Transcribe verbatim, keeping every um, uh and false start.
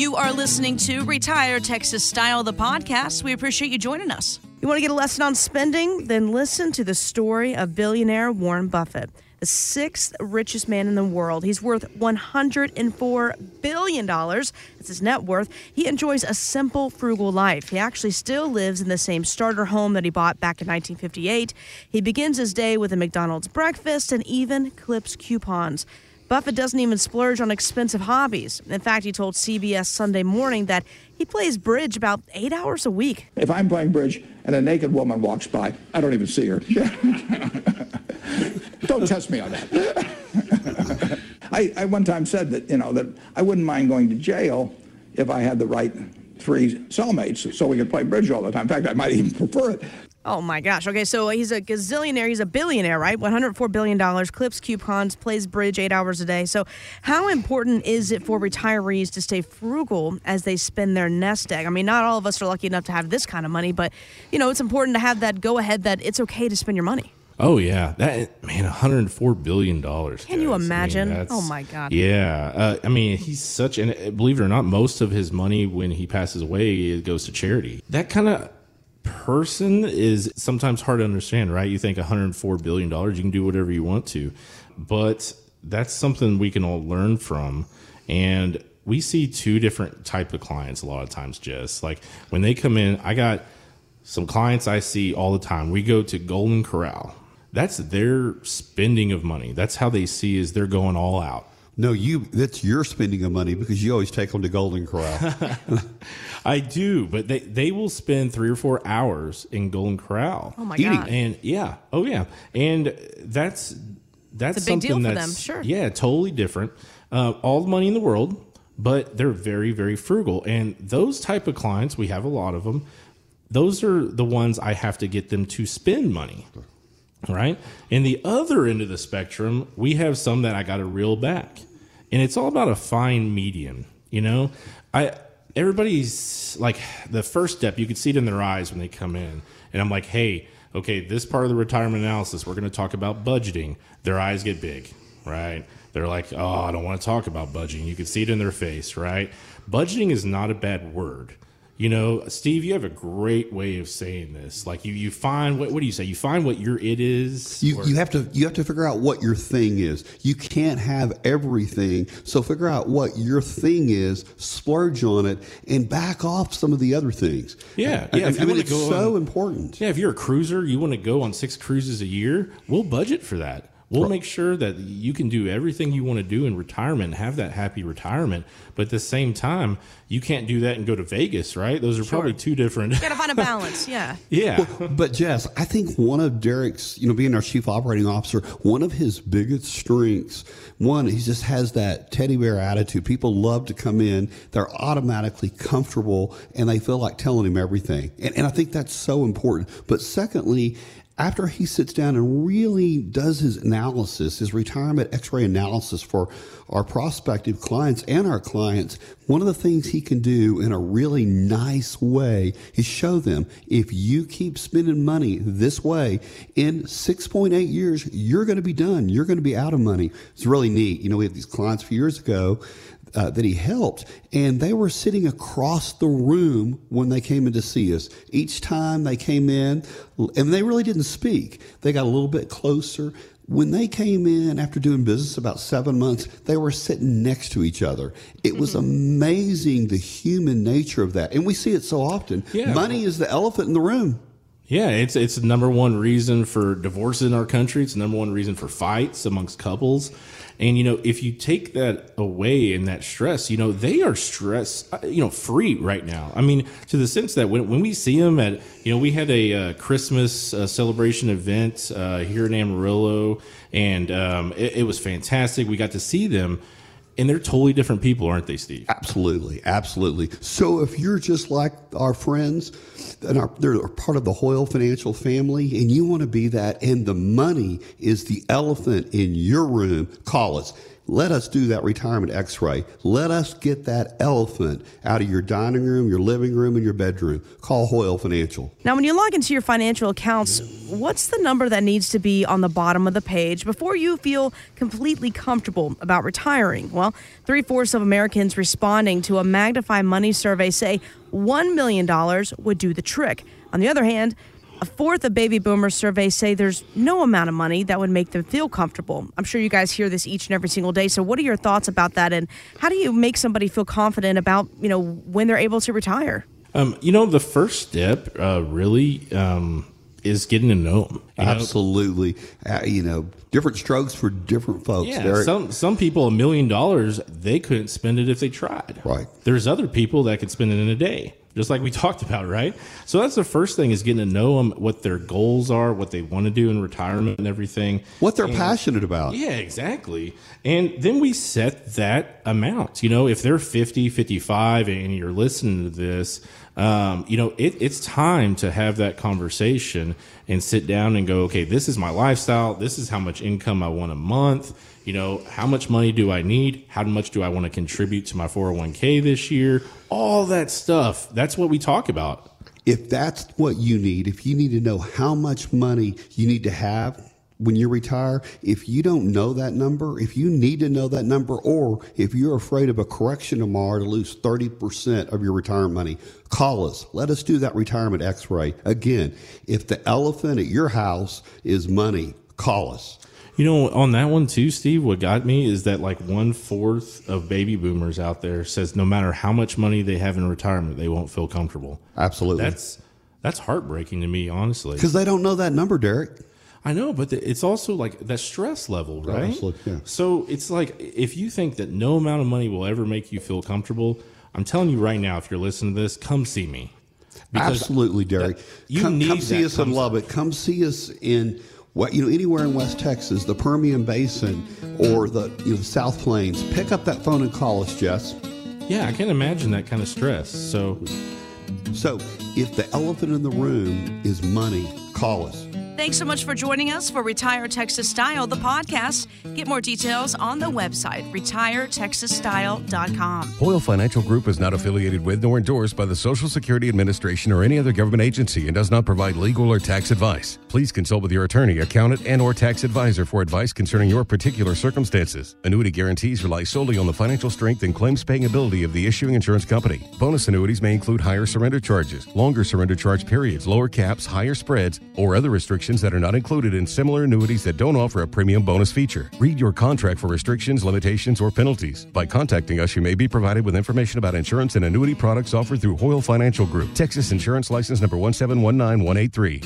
You are listening to Retire Texas Style, the podcast. We appreciate you joining us. You want to get a lesson on spending? Then listen to the story of billionaire Warren Buffett, the sixth richest man in the world. He's worth one hundred four billion dollars. That's his net worth. He enjoys a simple, frugal life. He actually still lives in the same starter home that he bought back in nineteen fifty-eight. He begins his day with a McDonald's breakfast and even clips coupons. Buffett doesn't even splurge on expensive hobbies. In fact, he told C B S Sunday Morning that he plays bridge about eight hours a week. If I'm playing bridge and a naked woman walks by, I don't even see her. Don't test me on that. I, I one time said that, you know, that I wouldn't mind going to jail if I had the right three cellmates so we could play bridge all the time. In fact, I might even prefer it. Oh, my gosh. Okay, so he's a gazillionaire. He's a billionaire, right? one hundred four billion dollars, clips coupons, plays bridge eight hours a day. So how important is it for retirees to stay frugal as they spend their nest egg? I mean, not all of us are lucky enough to have this kind of money, but, you know, it's important to have that go-ahead that it's okay to spend your money. Oh, yeah. That man, one hundred four billion dollars. Can guys. you imagine? I mean, oh, my God. Yeah. Uh, I mean, he's such an, believe it or not, most of his money when he passes away, it goes to charity. That kind of person is sometimes hard to understand, right? You think one hundred four billion dollars, you can do whatever you want to. But that's something we can all learn from. And we see two different types of clients a lot of times, Jess. Like when they come in, I got some clients I see all the time. We go to Golden Corral. That's their spending of money. That's how they see is they're going all out. No, you that's your spending of money because you always take them to Golden Corral. I do, but they, they will spend three or four hours in Golden Corral. Oh, my eating. God. And yeah. Oh, yeah. And that's that's it's a big something deal for that's, them. Sure. Yeah, totally different. Uh, all the money in the world, but they're very, very frugal. And those type of clients, we have a lot of them. Those are the ones I have to get them to spend money. Right. And the other end of the spectrum, we have some that I got to reel back, and it's all about a fine medium. You know, I, everybody's like the first step, you can see it in their eyes when they come in, and I'm like, hey, okay, this part of the retirement analysis, we're going to talk about budgeting. Their eyes get big, right? They're like, oh, I don't want to talk about budgeting. You can see it in their face, right? Budgeting is not a bad word. You know, Steve, you have a great way of saying this. Like you, you find what, what do you say? You find what your it is. You, or- you have to you have to figure out what your thing is. You can't have everything. So figure out what your thing is, splurge on it, and back off some of the other things. Yeah, I, yeah. I, if I you mean, it's go so on, important. Yeah, if you're a cruiser, you want to go on six cruises a year. We'll budget for that. We'll make sure that you can do everything you want to do in retirement and have that happy retirement. But at the same time, you can't do that and go to Vegas, right? Those are sure. probably two different. You got to find a balance, yeah. Yeah. Well, but, Jess, I think one of Derek's, you know, being our chief operating officer, one of his biggest strengths, one, he just has that teddy bear attitude. People love to come in. They're automatically comfortable, and they feel like telling him everything. And, and I think that's so important. But secondly, after he sits down and really does his analysis, his retirement x-ray analysis for our prospective clients and our clients, one of the things he can do in a really nice way is show them, if you keep spending money this way, in six point eight years, you're going to be done. You're going to be out of money. It's really neat. You know, we had these clients a few years ago Uh, that he helped, and they were sitting across the room when they came in to see us. Each time they came in, and they really didn't speak. They got a little bit closer. When they came in after doing business about seven months, they were sitting next to each other. It was amazing the human nature of that, and we see it so often. Yeah. Money is the elephant in the room. Yeah, it's it's the number one reason for divorce in our country. It's the number one reason for fights amongst couples. And, you know, if you take that away and that stress, you know, they are stress, you know, free right now. I mean, to the sense that when, when we see them at, you know, we had a uh, Christmas uh, celebration event uh, here in Amarillo, and um, it, it was fantastic. We got to see them. And they're totally different people, aren't they, Steve? Absolutely. Absolutely. So if you're just like our friends, and our, they're part of the Hoyle Financial family, and you want to be that, and the money is the elephant in your room, call us. Let us do that retirement x-ray. Let us get that elephant out of your dining room, your living room, and your bedroom. Call Hoyle Financial. Now, when you log into your financial accounts, what's the number that needs to be on the bottom of the page before you feel completely comfortable about retiring? Well, three-fourths of Americans responding to a Magnify Money survey say one million dollars would do the trick. On the other hand, a fourth of baby boomers surveys say there's no amount of money that would make them feel comfortable. I'm sure you guys hear this each and every single day. So what are your thoughts about that? And how do you make somebody feel confident about, you know, when they're able to retire? Um, you know, the first step uh, really um, is getting to know them. You know? Absolutely. Uh, you know, different strokes for different folks. Yeah, Derek. Some, some people, a million dollars, they couldn't spend it if they tried. Right. There's other people that could spend it in a day. Just like we talked about, right? So that's the first thing, is getting to know them, what their goals are, what they want to do in retirement and everything. What they're and, passionate about. Yeah, exactly. And then we set that amount. You know, if they're fifty, fifty-five, and you're listening to this, um, you know, it, it's time to have that conversation and sit down and go, okay, this is my lifestyle. This is how much income I want a month. You know, how much money do I need? How much do I want to contribute to my four oh one k this year? All that stuff. That's what we talk about. If that's what you need, if you need to know how much money you need to have when you retire, if you don't know that number, if you need to know that number, or if you're afraid of a correction tomorrow to lose thirty percent of your retirement money, call us. Let us do that retirement x-ray. Again, if the elephant at your house is money, call us. You know, on that one too, Steve, what got me is that like one fourth of baby boomers out there says no matter how much money they have in retirement, they won't feel comfortable. Absolutely. That's that's heartbreaking to me, honestly. Because they don't know that number, Derek. I know, but the, it's also like that stress level, right? Absolutely, yeah. So it's like if you think that no amount of money will ever make you feel comfortable, I'm telling you right now, if you're listening to this, come see me. Because Absolutely, Derek. That, you come, need come see us in Lubbock. Come see us in... What, you know, anywhere in West Texas, the Permian Basin, or the, you know, the South Plains, pick up that phone and call us, Jess. Yeah, I can't imagine that kind of stress. So, so if the elephant in the room is money, call us. Thanks so much for joining us for Retire Texas Style, the podcast. Get more details on the website, retire texas style dot com. Hoyle Financial Group is not affiliated with nor endorsed by the Social Security Administration or any other government agency and does not provide legal or tax advice. Please consult with your attorney, accountant, and or tax advisor for advice concerning your particular circumstances. Annuity guarantees rely solely on the financial strength and claims-paying ability of the issuing insurance company. Bonus annuities may include higher surrender charges, longer surrender charge periods, lower caps, higher spreads, or other restrictions that are not included in similar annuities that don't offer a premium bonus feature. Read your contract for restrictions, limitations, or penalties. By contacting us, you may be provided with information about insurance and annuity products offered through Hoyle Financial Group. Texas Insurance License Number one seven one nine one eight three.